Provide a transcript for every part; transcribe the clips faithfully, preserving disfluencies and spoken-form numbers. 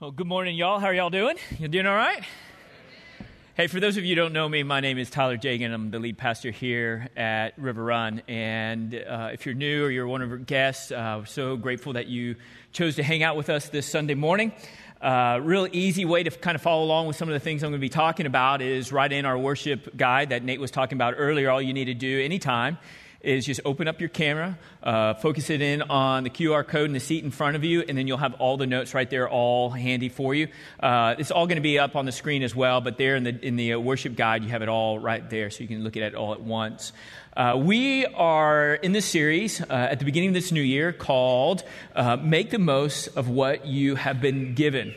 Well, good morning, y'all. How are y'all doing? You doing all right? Hey, for those of you who don't know me, my name is Tyler Jagan. I'm the lead pastor here at River Run. And uh, if you're new or you're one of our guests, uh, we're so grateful that you chose to hang out with us this Sunday morning. Uh, real easy way to kind of follow along with some of the things I'm going to be talking about is right in our worship guide that Nate was talking about earlier. All you need to do anytime is just open up your camera, uh, focus it in on the Q R code in the seat in front of you, and then you'll have all the notes right there, all handy for you. Uh, it's all going to be up on the screen as well, but there in the in the worship guide, you have it all right there, so you can look at it all at once. Uh, we are in this series uh, at the beginning of this new year called uh, Make the Most of What You Have Been Given.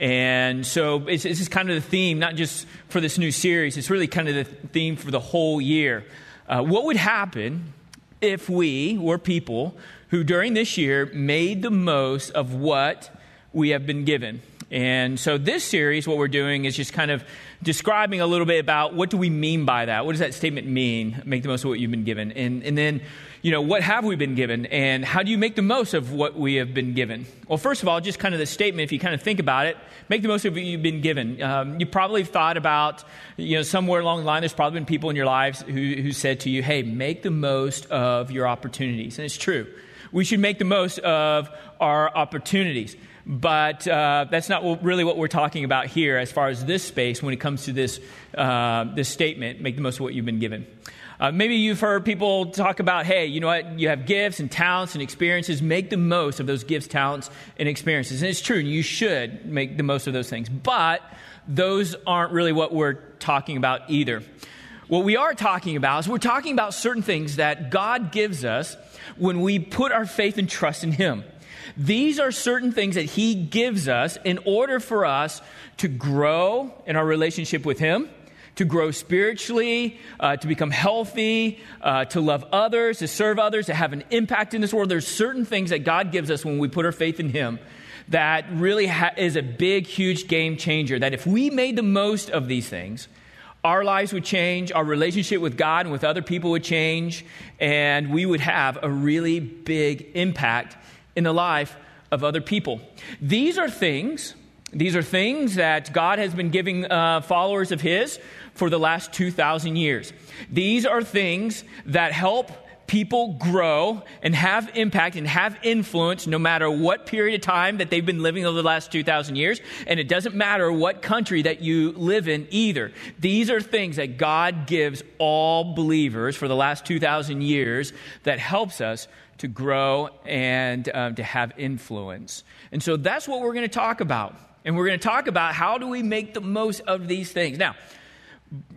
And so it's, it's kind of the theme, not just for this new series, it's really kind of the theme for the whole year. Uh, what would happen if we were people who during this year made the most of what we have been given? And so this series, what we're doing is just kind of describing a little bit about what do we mean by that? What does that statement mean? Make the most of what you've been given. And, and then, you know, what have we been given? And how do you make the most of what we have been given? Well, first of all, just kind of the statement, if you kind of think about it, make the most of what you've been given. Um, you probably thought about, you know, somewhere along the line, there's probably been people in your lives who, who said to you, hey, make the most of your opportunities. And it's true. We should make the most of our opportunities. But uh, that's not really what we're talking about here as far as this space when it comes to this uh, this statement, make the most of what you've been given. Uh, maybe you've heard people talk about, hey, you know what, you have gifts and talents and experiences, make the most of those gifts, talents, and experiences. And it's true, you should make the most of those things. But those aren't really what we're talking about either. What we are talking about is we're talking about certain things that God gives us when we put our faith and trust in Him. These are certain things that He gives us in order for us to grow in our relationship with Him, to grow spiritually, uh, to become healthy, uh, to love others, to serve others, to have an impact in this world. There's certain things that God gives us when we put our faith in Him that really ha- is a big, huge game changer, that if we made the most of these things, our lives would change, our relationship with God and with other people would change, and we would have a really big impact in the life of other people. These are things, these are things that God has been giving uh, followers of His for the last two thousand years. These are things that help people grow and have impact and have influence no matter what period of time that they've been living over the last two thousand years. And it doesn't matter what country that you live in either. These are things that God gives all believers for the last two thousand years that helps us to grow and um, to have influence. And so that's what we're going to talk about. And we're going to talk about how do we make the most of these things. Now,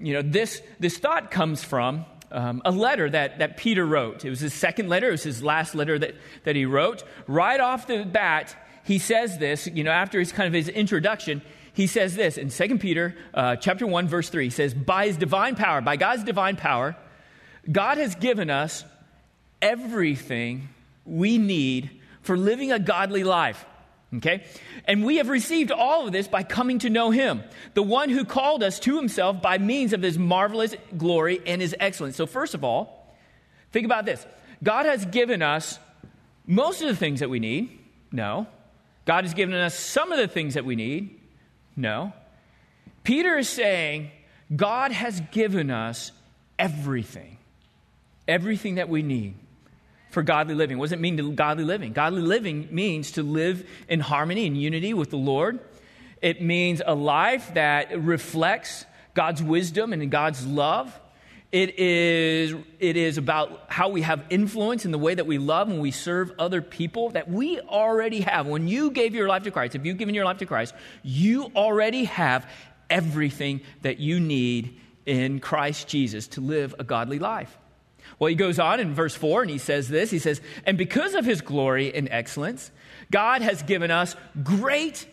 you know, this this thought comes from um, a letter that, that Peter wrote. It was his second letter. It was his last letter that, that he wrote. Right off the bat, he says this, you know, after his kind of his introduction, he says this in Second Peter uh, chapter one, verse three. He says, by his divine power, by God's divine power, God has given us everything we need for living a godly life, okay? And we have received all of this by coming to know Him, the one who called us to Himself by means of His marvelous glory and His excellence. So first of all, think about this. God has given us most of the things that we need. No. God has given us some of the things that we need. No. Peter is saying God has given us everything, everything that we need for godly living. What does it mean to godly living? Godly living means to live in harmony and unity with the Lord. It means a life that reflects God's wisdom and God's love. It is, it is about how we have influence in the way that we love and we serve other people that we already have. When you gave your life to Christ, if you've given your life to Christ, you already have everything that you need in Christ Jesus to live a godly life. Well, he goes on in verse four, and he says this. He says, and because of His glory and excellence, God has given us great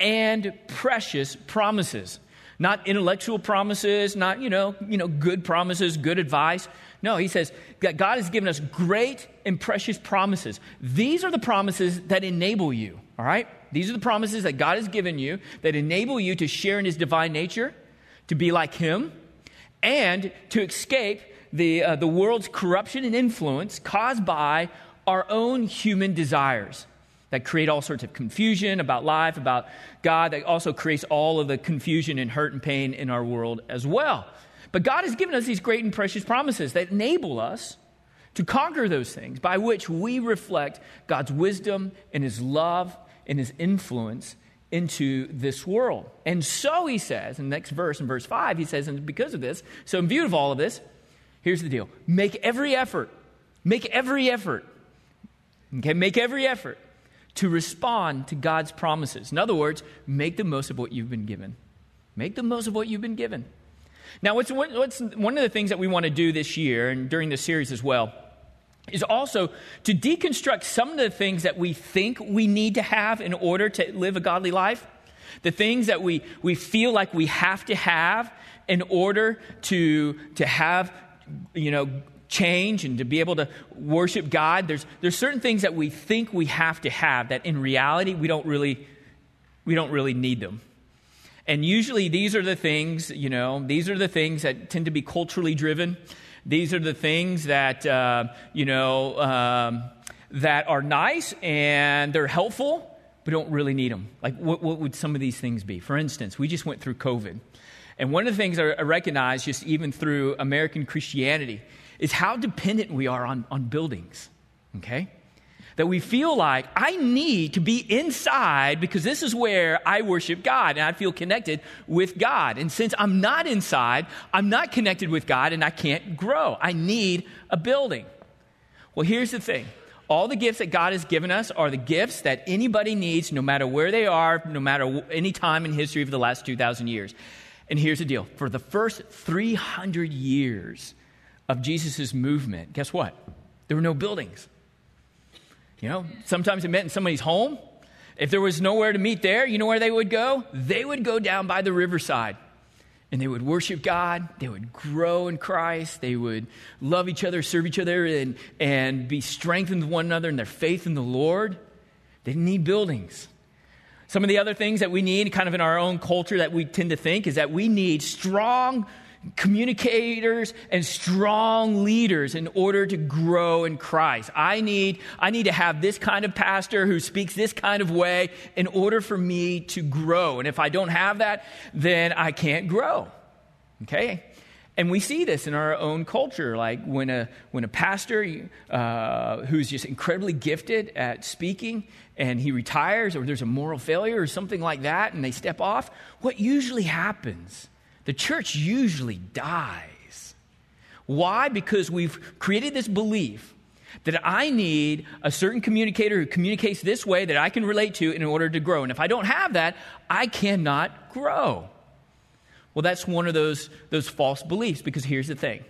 and precious promises. Not intellectual promises, not, you know, you know, good promises, good advice. No, he says that God has given us great and precious promises. These are the promises that enable you, all right? These are the promises that God has given you that enable you to share in His divine nature, to be like Him, and to escape the uh, the world's corruption and influence caused by our own human desires. that create all sorts of confusion about life, about God, that also creates all of the confusion and hurt and pain in our world as well. But God has given us these great and precious promises that enable us to conquer those things, by which we reflect God's wisdom and his love and his influence into this world. And so he says, in the next verse, in verse five, he says, and because of this, so in view of all of this, here's the deal. Make every effort, make every effort, okay, make every effort to respond to God's promises. In other words, make the most of what you've been given. Make the most of what you've been given. Now, what's, what's one of the things that we want to do this year and during this series as well is also to deconstruct some of the things that we think we need to have in order to live a godly life, the things that we, we feel like we have to have in order to, to have, you know, change and to be able to worship God. There's, there's certain things that we think we have to have that in reality we don't really, we don't really need them. And usually these are the things, you know, these are the things that tend to be culturally driven. These are the things that, uh, you know, um, that are nice and they're helpful, but don't really need them. Like what, what would some of these things be? For instance, we just went through COVID. And one of the things I recognize just even through American Christianity is how dependent we are on, on buildings, okay? That we feel like I need to be inside because this is where I worship God and I feel connected with God. And since I'm not inside, I'm not connected with God and I can't grow. I need a building. Well, here's the thing. All the gifts that God has given us are the gifts that anybody needs, no matter where they are, no matter any time in history of the last two thousand years. And here's the deal. For the first three hundred years of Jesus' movement, guess what? There were no buildings. You know, sometimes it met in somebody's home. If there was nowhere to meet there, you know where they would go? They would go down by the riverside and they would worship God. They would grow in Christ. They would love each other, serve each other, and, and be strengthened with one another in their faith in the Lord. They didn't need buildings. Some of the other things that we need kind of in our own culture that we tend to think is that we need strong communicators and strong leaders in order to grow in Christ. I need, I need to have this kind of pastor who speaks this kind of way in order for me to grow. And if I don't have that, then I can't grow. Okay? And we see this in our own culture. Like when a, when a pastor uh, who's just incredibly gifted at speaking and he retires, or there's a moral failure or something like that, and they step off, what usually happens? The church usually dies. Why? Because we've created this belief that I need a certain communicator who communicates this way that I can relate to in order to grow. And if I don't have that, I cannot grow. Well, that's one of those, those false beliefs, because here's the thing.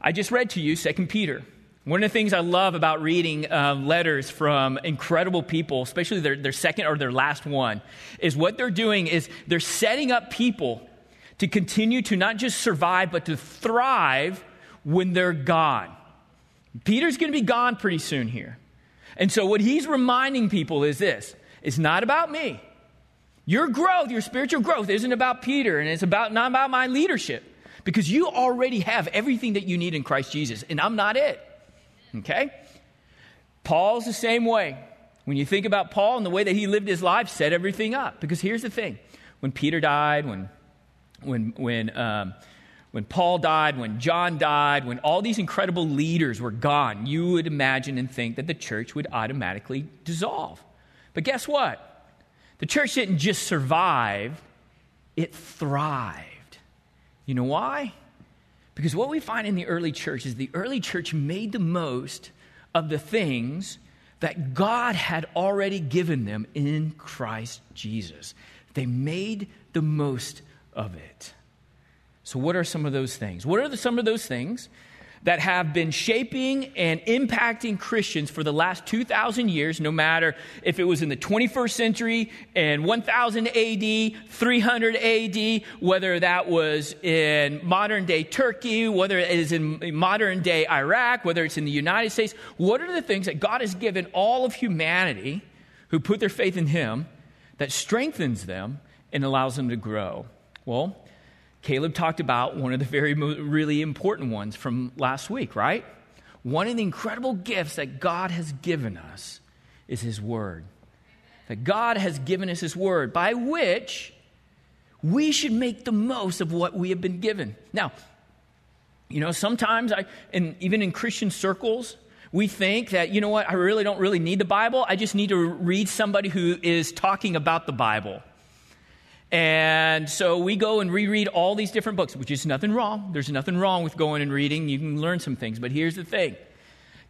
I just read to you Second Peter. One of the things I love about reading uh, letters from incredible people, especially their, their second or their last one, is what they're doing is they're setting up people to continue to not just survive, but to thrive when they're gone. Peter's going to be gone pretty soon here. And so what he's reminding people is this. It's not about me. Your growth, your spiritual growth isn't about Peter, and it's about not about my leadership, because you already have everything that you need in Christ Jesus, and I'm not it. Okay? Paul's the same way. When you think about Paul and the way that he lived his life, set everything up. Because here's the thing. When Peter died, when When when um, when Paul died, when John died, when all these incredible leaders were gone, you would imagine and think that the church would automatically dissolve. But guess what? The church didn't just survive, it thrived. You know why? Because what we find in the early church is the early church made the most of the things that God had already given them in Christ Jesus. They made the most of it. So what are some of those things? What are the, some of those things that have been shaping and impacting Christians for the last two thousand years, no matter if it was in the twenty-first century and one thousand A D, three hundred A D, whether that was in modern day Turkey, whether it is in modern day Iraq, whether it's in the United States? What are the things that God has given all of humanity who put their faith in him that strengthens them and allows them to grow? Well, Caleb talked about one of the very really important ones from last week, right? One of the incredible gifts that God has given us is his word. That God has given us his word, by which we should make the most of what we have been given. Now, you know, sometimes I, and even in Christian circles, we think that, you know what, I really don't really need the Bible. I just need to read somebody who is talking about the Bible. And so we go and reread all these different books, which is nothing wrong. There's nothing wrong with going and reading. You can learn some things. But here's the thing.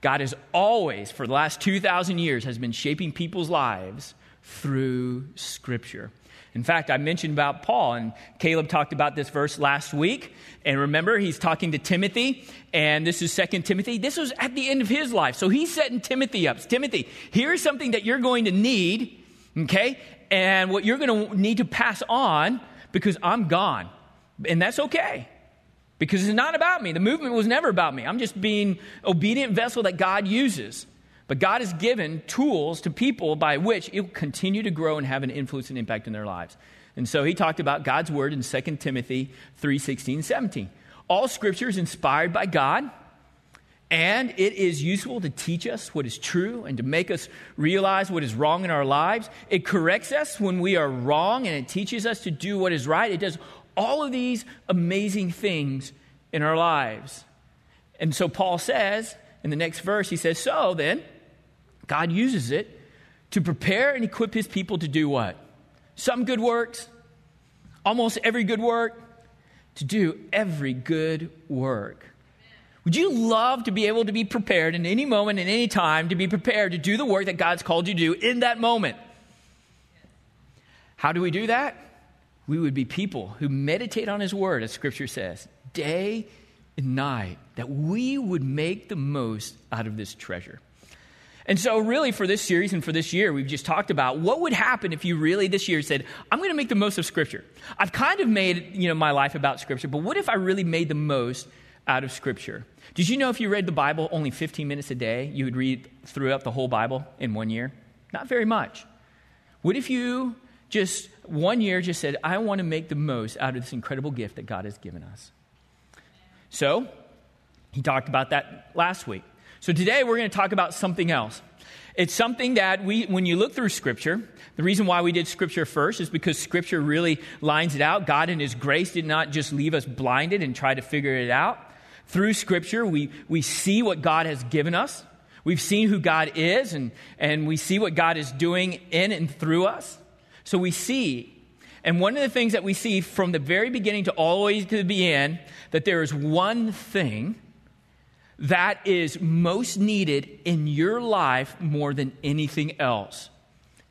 God has always, for the last two thousand years, has been shaping people's lives through Scripture. In fact, I mentioned about Paul, and Caleb talked about this verse last week. And remember, he's talking to Timothy, and this is Second Timothy. This was at the end of his life. So he's setting Timothy up. Timothy, here's something that you're going to need, okay? And what you're going to need to pass on, because I'm gone. And that's okay, because it's not about me. The movement was never about me. I'm just being an obedient vessel that God uses. But God has given tools to people by which it will continue to grow and have an influence and impact in their lives. And so he talked about God's word in Second Timothy three sixteen, seventeen. All Scripture is inspired by God, and it is useful to teach us what is true and to make us realize what is wrong in our lives. It corrects us when we are wrong, and it teaches us to do what is right. It does all of these amazing things in our lives. And so Paul says in the next verse, he says, so then, God uses it to prepare and equip his people to do what? Some good works, almost every good work, to do every good work. Would you love to be able to be prepared in any moment, in any time, to be prepared to do the work that God's called you to do in that moment? How do we do that? We would be people who meditate on his word, as Scripture says, day and night, that we would make the most out of this treasure. And so really for this series and for this year, we've just talked about what would happen if you really this year said, I'm going to make the most of Scripture. I've kind of made, you know, my life about Scripture, but what if I really made the most out of Scripture? Did you know if you read the Bible only fifteen minutes a day, you would read throughout the whole Bible in one year? Not very much. What if you just one year just said, I want to make the most out of this incredible gift that God has given us? So he talked about that last week. So today we're going to talk about something else. It's something that we, when you look through Scripture, the reason why we did Scripture first is because Scripture really lines it out. God in his grace did not just leave us blinded and try to figure it out. Through Scripture, we, we see what God has given us. We've seen who God is, and, and we see what God is doing in and through us. So we see, and one of the things that we see from the very beginning to always to the end, that there is one thing that is most needed in your life more than anything else.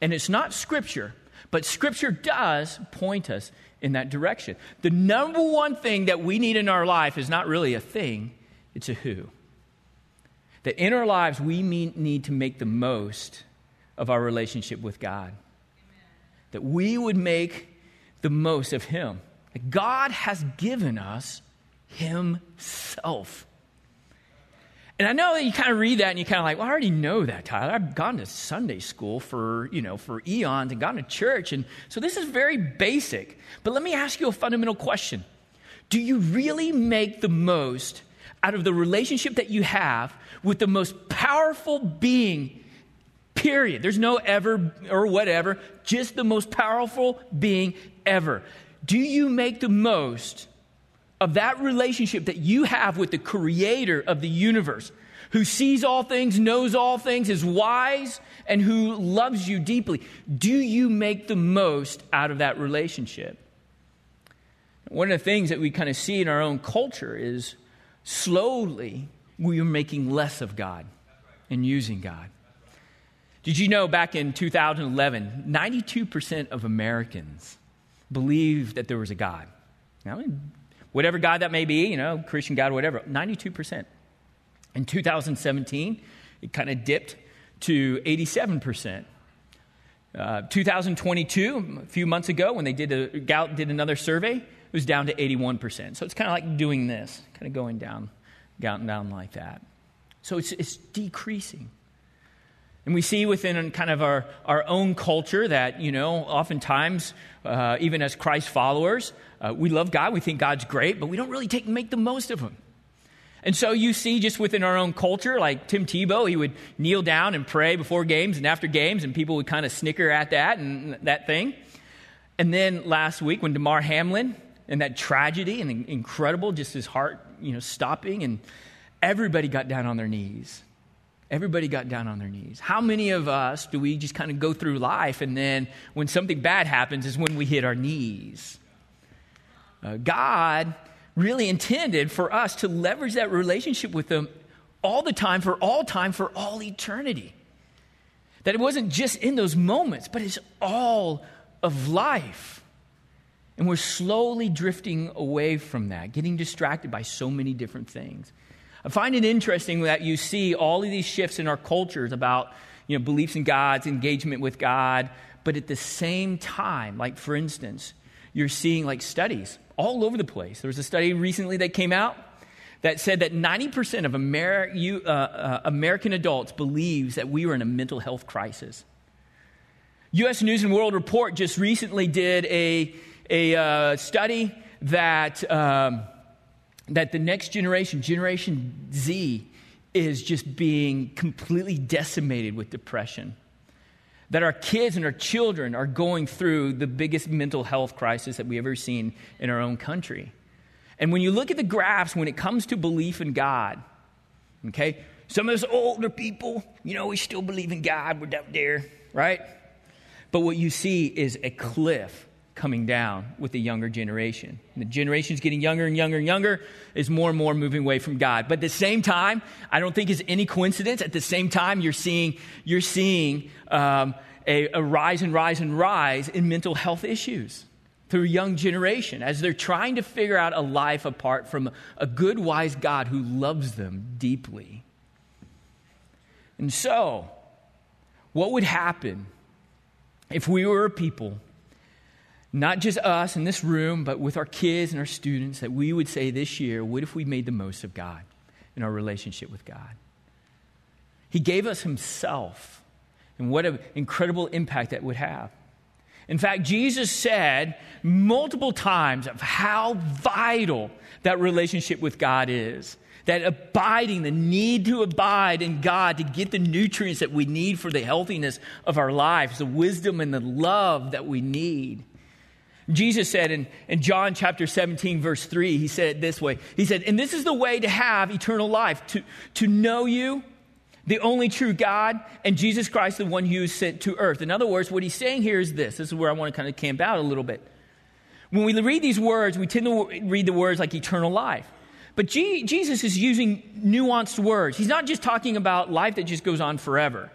And it's not Scripture, but Scripture does point us in that direction. The number one thing that we need in our life is not really a thing, it's a who. That in our lives, we need to make the most of our relationship with God. That we would make the most of him. That God has given us himself. And I know that you kind of read that and you kind of like, well, I already know that, Tyler. I've gone to Sunday school for, you know, for eons and gone to church. And so this is very basic. But let me ask you a fundamental question. Do you really make the most out of the relationship that you have with the most powerful being? Period. There's no ever or whatever, just the most powerful being ever. Do you make the most of that relationship that you have with the creator of the universe, who sees all things, knows all things, is wise, and who loves you deeply? Do you make the most out of that relationship? One of the things that we kind of see in our own culture is slowly we are making less of God and using God. Did you know back in two thousand eleven, ninety-two percent of Americans believed that there was a God? Now, whatever God that may be, you know, Christian God, whatever, ninety-two percent. In two thousand seventeen, it kind of dipped to eighty-seven percent. Uh, two thousand twenty-two, a few months ago, when they did a, Gallup did another survey, it was down to eighty-one percent. So it's kind of like doing this, kind of going down, down, down like that. So it's it's decreasing. And we see within kind of our, our own culture that, you know, oftentimes, uh, even as Christ followers, uh, we love God, we think God's great, but we don't really take make the most of him. And so you see just within our own culture, like Tim Tebow, he would kneel down and pray before games and after games, and people would kind of snicker at that and that thing. And then last week when DeMar Hamlin and that tragedy and incredible, just his heart, you know, stopping, and everybody got down on their knees. Everybody got down on their knees. How many of us do we just kind of go through life, and then when something bad happens is when we hit our knees? Uh, God really intended for us to leverage that relationship with Him all the time, for all time, for all eternity. That it wasn't just in those moments, but it's all of life. And we're slowly drifting away from that, getting distracted by so many different things. I find it interesting that you see all of these shifts in our cultures about, you know, beliefs in God's engagement with God, but at the same time, like for instance, you're seeing like studies all over the place. There was a study recently that came out that said that ninety percent of Ameri- you, uh, uh, American adults believes that we were in a mental health crisis. U S News and World Report just recently did a a uh, study that. Um, that the next generation, Generation Z, is just being completely decimated with depression. That our kids and our children are going through the biggest mental health crisis that we've ever seen in our own country. And when you look at the graphs, when it comes to belief in God, okay, some of us older people, you know, we still believe in God, we're up there, right? But what you see is a cliff coming down with the younger generation. And the generation's getting younger and younger and younger, is more and more moving away from God. But at the same time, I don't think it's any coincidence. At the same time, you're seeing you're seeing um, a, a rise and rise and rise in mental health issues through young generation as they're trying to figure out a life apart from a good, wise God who loves them deeply. And so, what would happen if we were a people, not just us in this room, but with our kids and our students, that we would say this year, what if we made the most of God in our relationship with God? He gave us Himself, and what an incredible impact that would have. In fact, Jesus said multiple times of how vital that relationship with God is, that abiding, the need to abide in God to get the nutrients that we need for the healthiness of our lives, the wisdom and the love that we need. Jesus said in, in John chapter seventeen, verse three, He said it this way. He said, and this is the way to have eternal life, to, to know you, the only true God, and Jesus Christ, the one who is sent to earth. In other words, what He's saying here is this. This is where I want to kind of camp out a little bit. When we read these words, we tend to read the words like eternal life. But G- Jesus is using nuanced words. He's not just talking about life that just goes on forever.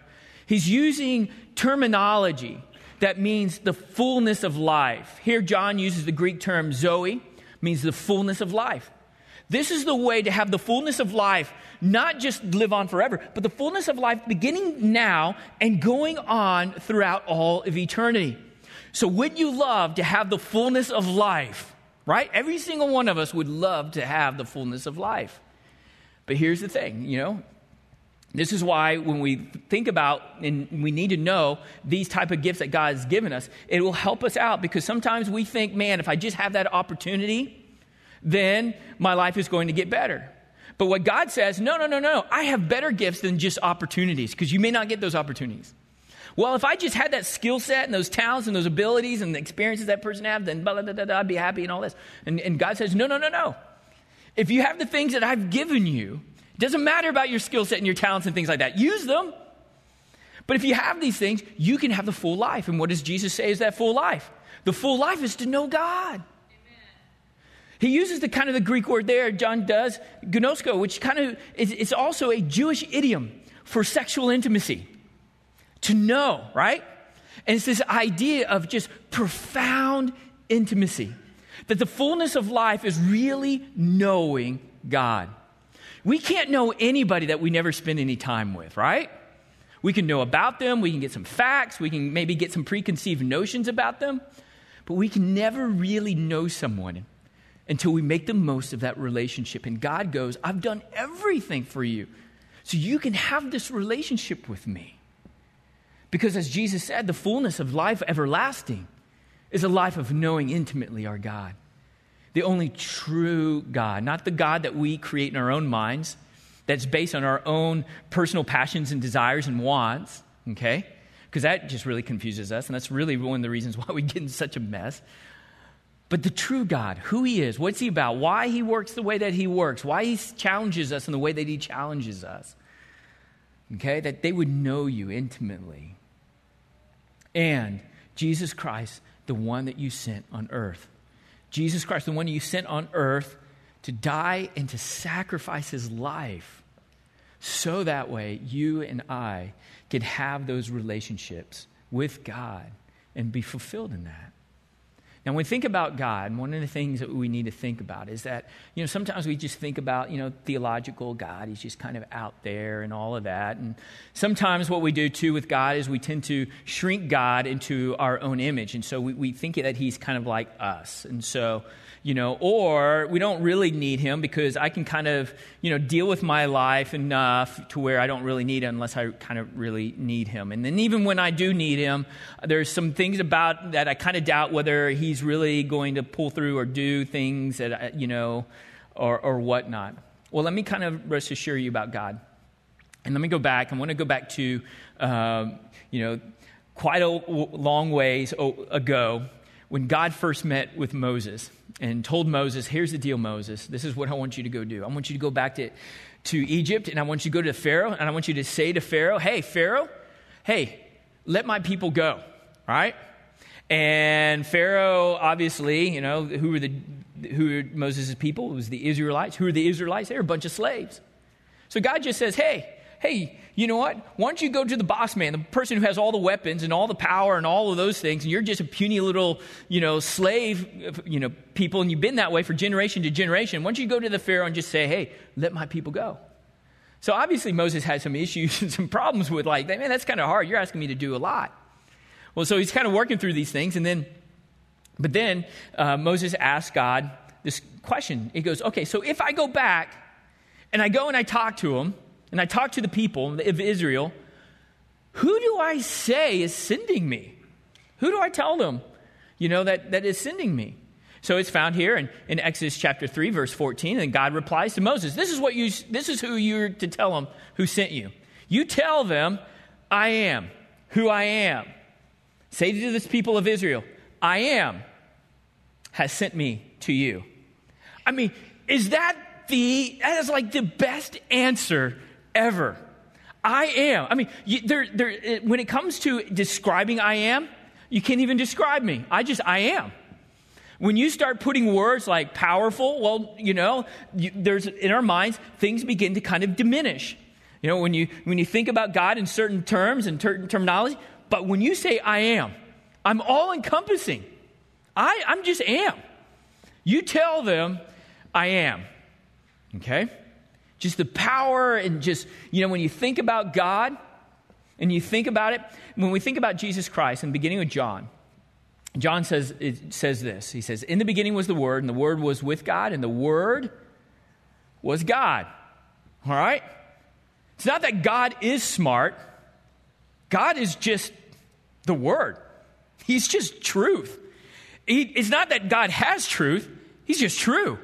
He's using terminology that means the fullness of life. Here John uses the Greek term zoe, means the fullness of life. This is the way to have the fullness of life, not just live on forever, but the fullness of life beginning now and going on throughout all of eternity. So would you love to have the fullness of life, right? Every single one of us would love to have the fullness of life. But here's the thing, you know, this is why when we think about and we need to know these type of gifts that God has given us, it will help us out, because sometimes we think, man, if I just have that opportunity, then my life is going to get better. But what God says, no, no, no, no, I have better gifts than just opportunities, because you may not get those opportunities. Well, if I just had that skill set and those talents and those abilities and the experiences that person have, then blah, blah, blah, blah, blah, I'd be happy and all this. And, and God says, no, no, no, no. If you have the things that I've given you, it doesn't matter about your skill set and your talents and things like that. Use them. But if you have these things, you can have the full life. And what does Jesus say is that full life? The full life is to know God. Amen. He uses the kind of the Greek word there, John does, gnosko, which kind of is it's also a Jewish idiom for sexual intimacy. To know, right? And it's this idea of just profound intimacy. That the fullness of life is really knowing God. We can't know anybody that we never spend any time with, right? We can know about them. We can get some facts. We can maybe get some preconceived notions about them. But we can never really know someone until we make the most of that relationship. And God goes, I've done everything for you, so you can have this relationship with me. Because as Jesus said, the fullness of life everlasting is a life of knowing intimately our God. the only true God, not the God that we create in our own minds, that's based on our own personal passions and desires and wants, okay? Because that just really confuses us, and that's really one of the reasons why we get in such a mess. But the true God, who he is, what's he about, why he works the way that he works, why he challenges us in the way that he challenges us, okay? That they would know you intimately. And Jesus Christ, the one that you sent on earth. Jesus Christ, the one you sent on earth to die and to sacrifice his life. So that way you and I could have those relationships with God and be fulfilled in that. Now, when we think about God, one of the things that we need to think about is that, you know, sometimes we just think about, you know, theological God. He's just kind of out there and all of that. And sometimes what we do, too, with God is we tend to shrink God into our own image. And so we, we think that he's kind of like us. And so, you know, or we don't really need him because I can kind of, you know, deal with my life enough to where I don't really need him unless I kind of really need him. And then even when I do need him, there's some things about that I kind of doubt whether he's He's really going to pull through or do things that, you know, or, or whatnot. Well, let me kind of rest assure you about God. And let me go back. I want to go back to, um, you know, quite a long ways ago when God first met with Moses and told Moses, here's the deal, Moses. This is what I want you to go do. I want you to go back to, to Egypt, and I want you to go to Pharaoh, and I want you to say to Pharaoh, hey, Pharaoh, hey, let my people go, all right? And Pharaoh, obviously, you know, who were the who were Moses' people? It was the Israelites. Who are the Israelites? They were a bunch of slaves. So God just says, hey, hey, you know what? Why don't you go to the boss man, the person who has all the weapons and all the power and all of those things, and you're just a puny little, you know, slave, you know, people, and you've been that way for generation to generation. Why don't you go to the Pharaoh and just say, hey, let my people go? So obviously Moses had some issues and some problems with, like, man, that's kind of hard. You're asking me to do a lot. Well, so he's kind of working through these things, and then, but then uh, Moses asked God this question. He goes, okay, so if I go back and I go and I talk to him, and I talk to the people of Israel, who do I say is sending me? Who do I tell them, you know, that, that is sending me? So it's found here in, in Exodus chapter three, verse fourteen, and God replies to Moses, this is what you, this is who you're to tell them who sent you. You tell them, I am who I am. Say to this people of Israel, I am, has sent me to you. I mean, is that the, that is like the best answer ever. I am. I mean, you, there, there, when it comes to describing I am, you can't even describe me. I just, I am. When you start putting words like powerful, well, you know, you, there's, in our minds, things begin to kind of diminish. You know, when you, when you think about God in certain terms and ter- terminology, but when you say I am, I'm all-encompassing. I, I'm just am. You tell them I am, okay? Just the power and just, you know, when you think about God and you think about it, when we think about Jesus Christ in the beginning of John, John says, it says this. He says, in the beginning was the Word, and the Word was with God, and the Word was God, all right? It's not that God is smart. God is just the Word. He's just truth. He, it's not that God has truth. He's just true.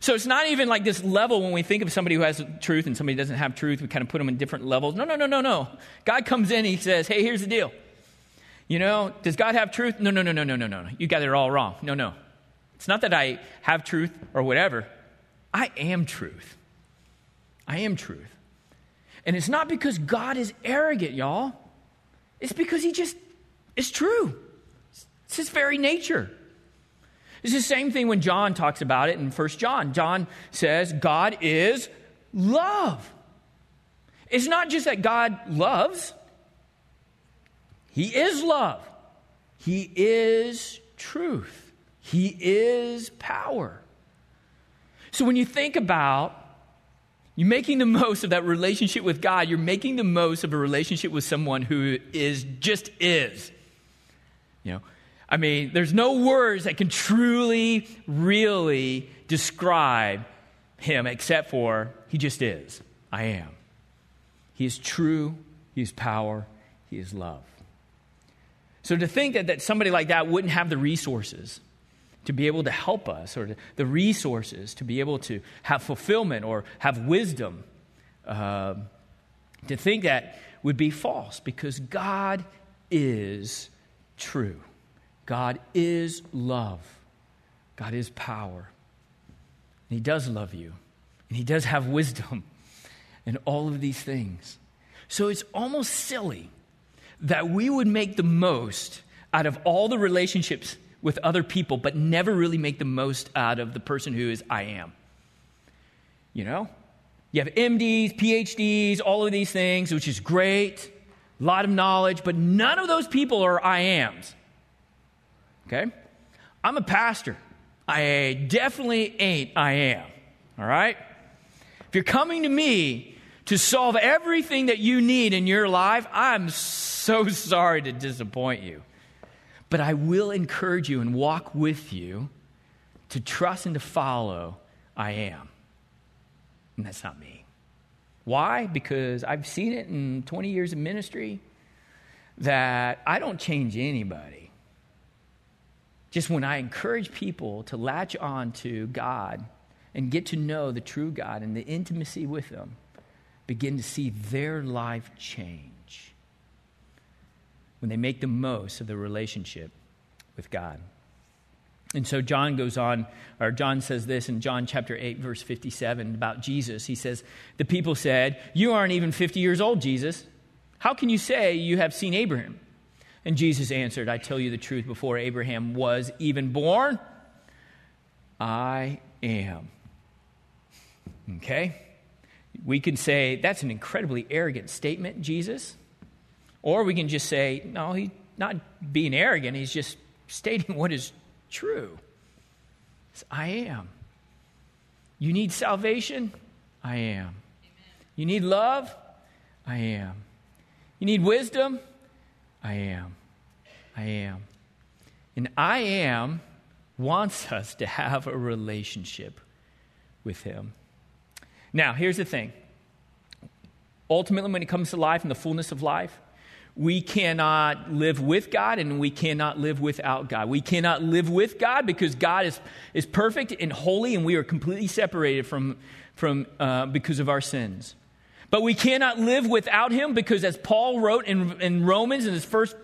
So it's not even like this level when we think of somebody who has truth and somebody doesn't have truth. We kind of put them in different levels. No, no, no, no, no. God comes in. He says, hey, here's the deal. You know, does God have truth? No, no, no, no, no, no, no. You got it all wrong. No, no. It's not that I have truth or whatever. I am truth. I am truth. And it's not because God is arrogant, y'all. It's because he just, it's true. It's his very nature. It's the same thing when John talks about it in First John. John says, God is love. It's not just that God loves. He is love. He is truth. He is power. So when you think about, you're making the most of that relationship with God. You're making the most of a relationship with someone who is, just is. You know, I mean, there's no words that can truly, really describe him except for he just is. I am. He is true. He is power. He is love. So to think that, that somebody like that wouldn't have the resources to be able to help us, or the resources to be able to have fulfillment or have wisdom, uh, to think that would be false, because God is true. God is love. God is power. And he does love you. And he does have wisdom and all of these things. So it's almost silly that we would make the most out of all the relationships with other people, but never really make the most out of the person who is I am. You know? You have M Ds, P H Ds, all of these things, which is great. A lot of knowledge, but none of those people are I ams. Okay? I'm a pastor. I definitely ain't I am. All right? If you're coming to me to solve everything that you need in your life, I'm so sorry to disappoint you. But I will encourage you and walk with you to trust and to follow I am. And that's not me. Why? Because I've seen it in twenty years of ministry that I don't change anybody. Just when I encourage people to latch on to God and get to know the true God and the intimacy with Him, begin to see their life change when they make the most of the relationship with God. And so John goes on, or John says this in John chapter eight, verse fifty-seven about Jesus. He says, the people said, "You aren't even fifty years old, Jesus. How can you say you have seen Abraham?" And Jesus answered, "I tell you the truth, before Abraham was even born, I am." Okay? We can say, that's an incredibly arrogant statement, Jesus. Or we can just say, no, he's not being arrogant. He's just stating what is true. It's, I am. You need salvation? I am. Amen. You need love? I am. You need wisdom? I am. I am. And I am wants us to have a relationship with Him. Now, here's the thing. Ultimately, when it comes to life and the fullness of life, we cannot live with God and we cannot live without God. We cannot live with God because God is, is perfect and holy, and we are completely separated from, from uh, because of our sins. But we cannot live without Him because, as Paul wrote in, in Romans, in his first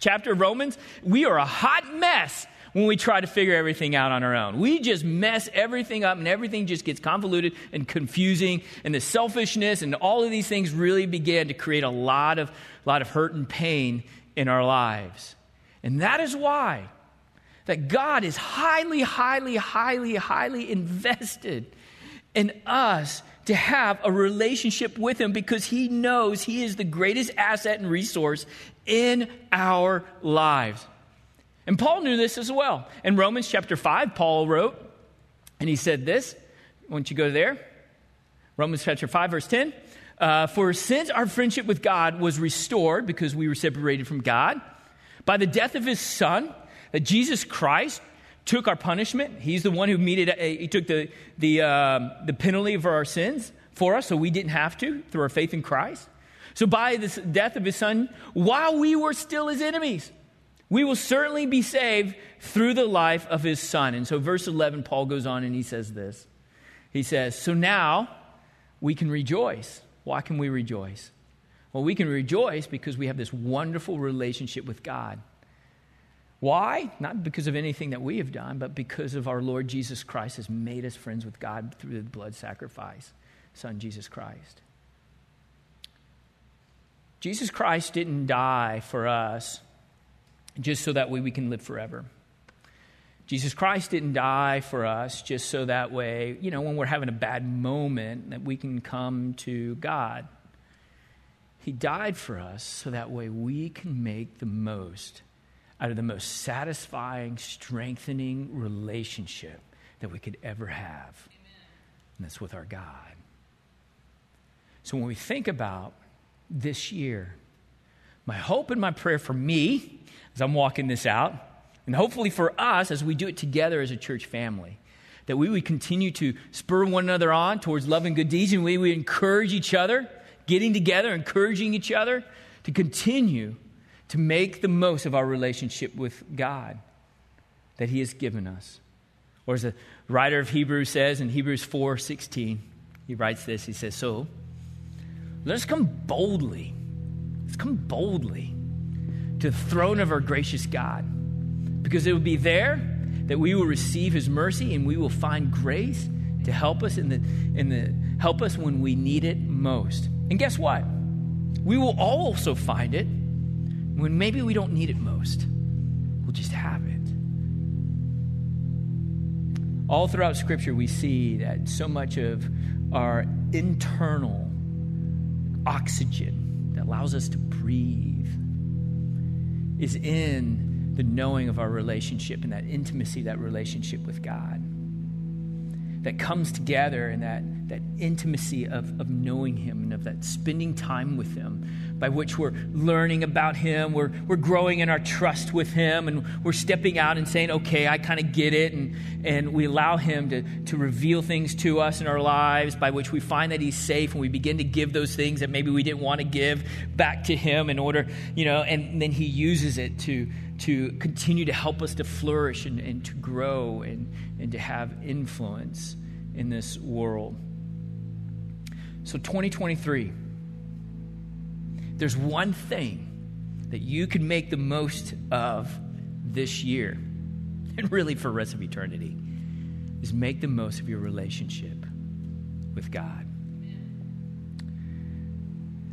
chapter of Romans, we are a hot mess when we try to figure everything out on our own. We just mess everything up, and everything just gets convoluted and confusing, and the selfishness and all of these things really begin to create a lot of a lot of hurt and pain in our lives. And that is why that God is highly, highly, highly, highly invested in us to have a relationship with Him, because He knows He is the greatest asset and resource in our lives. And Paul knew this as well. In Romans chapter five, Paul wrote, and he said this. Why don't you go there? Romans chapter five, verse ten. Uh, For since our friendship with God was restored, because we were separated from God, by the death of His Son, that Jesus Christ took our punishment. He's the one who meted, He took the, the, um, the penalty for our sins for us, so we didn't have to, through our faith in Christ. So by the death of His Son, while we were still His enemies, we will certainly be saved through the life of His Son. And so verse eleven, Paul goes on and he says this. He says, so now we can rejoice. Why can we rejoice? Well, we can rejoice because we have this wonderful relationship with God. Why? Not because of anything that we have done, but because of our Lord Jesus Christ has made us friends with God through the blood sacrifice, Son Jesus Christ. Jesus Christ didn't die for us just so that way we can live forever. Jesus Christ didn't die for us just so that way, you know, when we're having a bad moment, that we can come to God. He died for us so that way we can make the most out of the most satisfying, strengthening relationship that we could ever have. Amen. And that's with our God. So when we think about this year, my hope and my prayer for me as I'm walking this out, and hopefully for us as we do it together as a church family, that we would continue to spur one another on towards love and good deeds, and we would encourage each other, getting together, encouraging each other to continue to make the most of our relationship with God. that he has given us. Or as the writer of Hebrews says in Hebrews four sixteen, he writes this, he says, so let's come boldly, let's come boldly to the throne of our gracious God, because it will be there that we will receive his mercy and we will find grace to help us in the in the help us when we need it most. And guess what? We will also find it when maybe we don't need it most. We'll just have it. All throughout Scripture, we see that so much of our internal oxygen that allows us to breathe is in the knowing of our relationship and that intimacy, that relationship with God that comes together, and that, that intimacy of, of knowing him and of that spending time with him, by which we're learning about him, we're we're growing in our trust with him, and we're stepping out and saying, okay, I kind of get it, and, and we allow him to, to reveal things to us in our lives, by which we find that he's safe, and we begin to give those things that maybe we didn't want to give back to him in order, you know, and then he uses it to to continue to help us to flourish and, and to grow and, and to have influence in this world. So twenty twenty-three, there's one thing that you can make the most of this year, and really for the rest of eternity, is make the most of your relationship with God.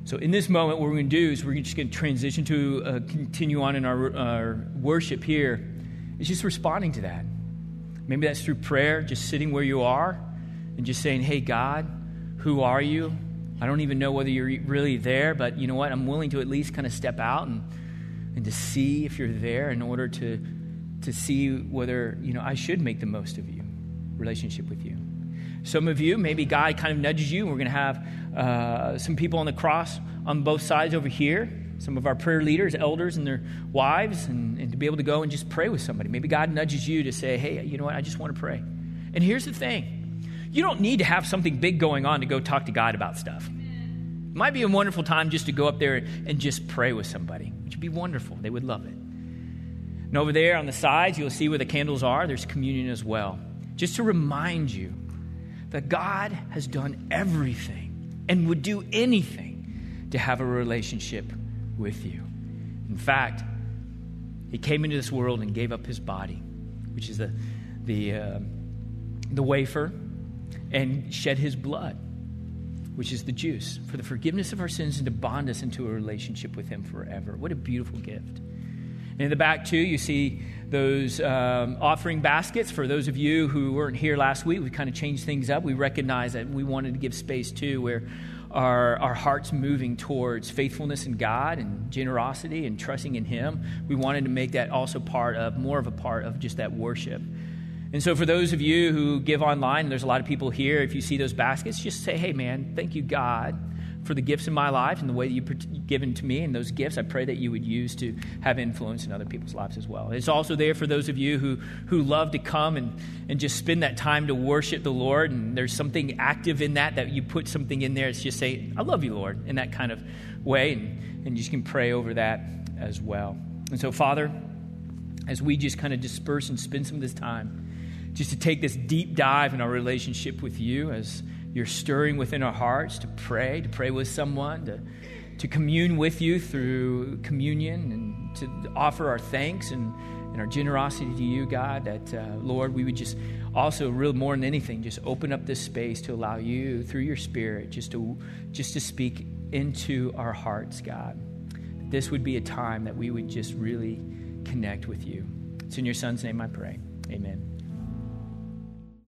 So in this moment, what we're going to do is we're just going to transition to uh, continue on in our, our worship here. It's just responding to that. Maybe that's through prayer, just sitting where you are and just saying, hey, God, who are you? I don't even know whether you're really there, but you know what? I'm willing to at least kind of step out and, and to see if you're there in order to, to see whether, you know, I should make the most of you, relationship with you. Some of you, maybe God kind of nudges you. We're going to have uh, some people on the cross on both sides over here, some of our prayer leaders, elders, and their wives, and, and to be able to go and just pray with somebody. Maybe God nudges you to say, hey, you know what, I just want to pray. And here's the thing. You don't need to have something big going on to go talk to God about stuff. Amen. It might be a wonderful time just to go up there and just pray with somebody, which would be wonderful. They would love it. And over there on the sides, you'll see where the candles are. There's communion as well, just to remind you that God has done everything and would do anything to have a relationship with you. In fact, he came into this world and gave up his body, which is the the uh, the wafer, and shed his blood, which is the juice, for the forgiveness of our sins and to bond us into a relationship with him forever. What a beautiful gift. And in the back, too, you see those um, offering baskets. For those of you who weren't here last week, we kind of changed things up. We recognize that we wanted to give space, too, where our, our heart's moving towards faithfulness in God and generosity and trusting in him. We wanted to make that also part of, more of a part of just that worship. And so for those of you who give online, and there's a lot of people here, if you see those baskets, just say, hey, man, thank you, God, for the gifts in my life and the way that you've given to me, and those gifts I pray that you would use to have influence in other people's lives as well. It's also there for those of you who, who love to come and, and just spend that time to worship the Lord, and there's something active in that, that you put something in there. It's just say, I love you, Lord, in that kind of way, and, and you can pray over that as well. And so, Father, as we just kind of disperse and spend some of this time, just to take this deep dive in our relationship with you as you're stirring within our hearts to pray, to pray with someone, to, to commune with you through communion, and to offer our thanks and, and our generosity to you, God, that, uh, Lord, we would just also, real more than anything, just open up this space to allow you, through your Spirit, just to just to speak into our hearts, God. This would be a time that we would just really connect with you. It's in your Son's name I pray. Amen.